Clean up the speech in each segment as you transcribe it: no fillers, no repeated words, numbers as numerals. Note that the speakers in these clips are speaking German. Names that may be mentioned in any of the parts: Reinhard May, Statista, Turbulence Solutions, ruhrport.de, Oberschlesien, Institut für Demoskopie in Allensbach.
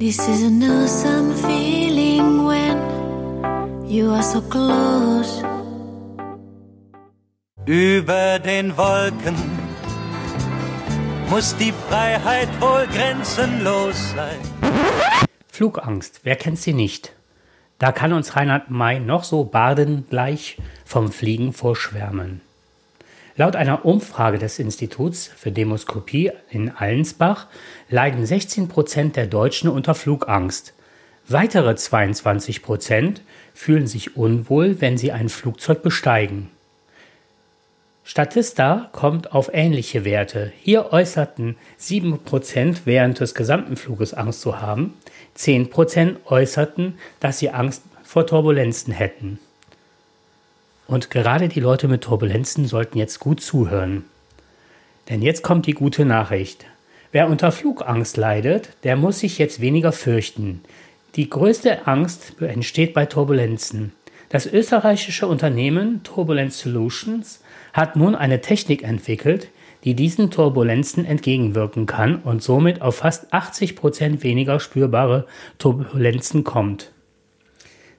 This is an awesome feeling when you are so close. Über den Wolken muss die Freiheit wohl grenzenlos sein. Flugangst, wer kennt sie nicht? Da kann uns Reinhard May noch so badengleich vom Fliegen vorschwärmen. Laut einer Umfrage des Instituts für Demoskopie in Allensbach leiden 16% der Deutschen unter Flugangst. Weitere 22% fühlen sich unwohl, wenn sie ein Flugzeug besteigen. Statista kommt auf ähnliche Werte. Hier äußerten 7% während des gesamten Fluges Angst zu haben, 10% äußerten, dass sie Angst vor Turbulenzen hätten. Und gerade die Leute mit Turbulenzen sollten jetzt gut zuhören. Denn jetzt kommt die gute Nachricht. Wer unter Flugangst leidet, der muss sich jetzt weniger fürchten. Die größte Angst entsteht bei Turbulenzen. Das österreichische Unternehmen Turbulence Solutions hat nun eine Technik entwickelt, die diesen Turbulenzen entgegenwirken kann und somit auf fast 80% weniger spürbare Turbulenzen kommt.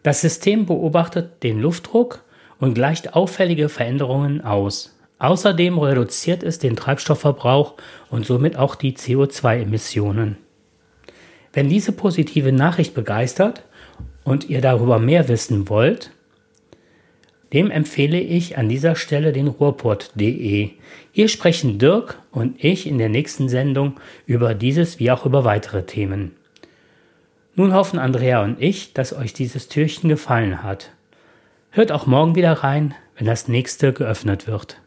Das System beobachtet den Luftdruck und gleicht auffällige Veränderungen aus. Außerdem reduziert es den Treibstoffverbrauch und somit auch die CO2-Emissionen. Wenn diese positive Nachricht begeistert und ihr darüber mehr wissen wollt, dem empfehle ich an dieser Stelle den ruhrport.de. Hier sprechen Dirk und ich in der nächsten Sendung über dieses wie auch über weitere Themen. Nun hoffen Andrea und ich, dass euch dieses Türchen gefallen hat. Hört auch morgen wieder rein, wenn das nächste geöffnet wird.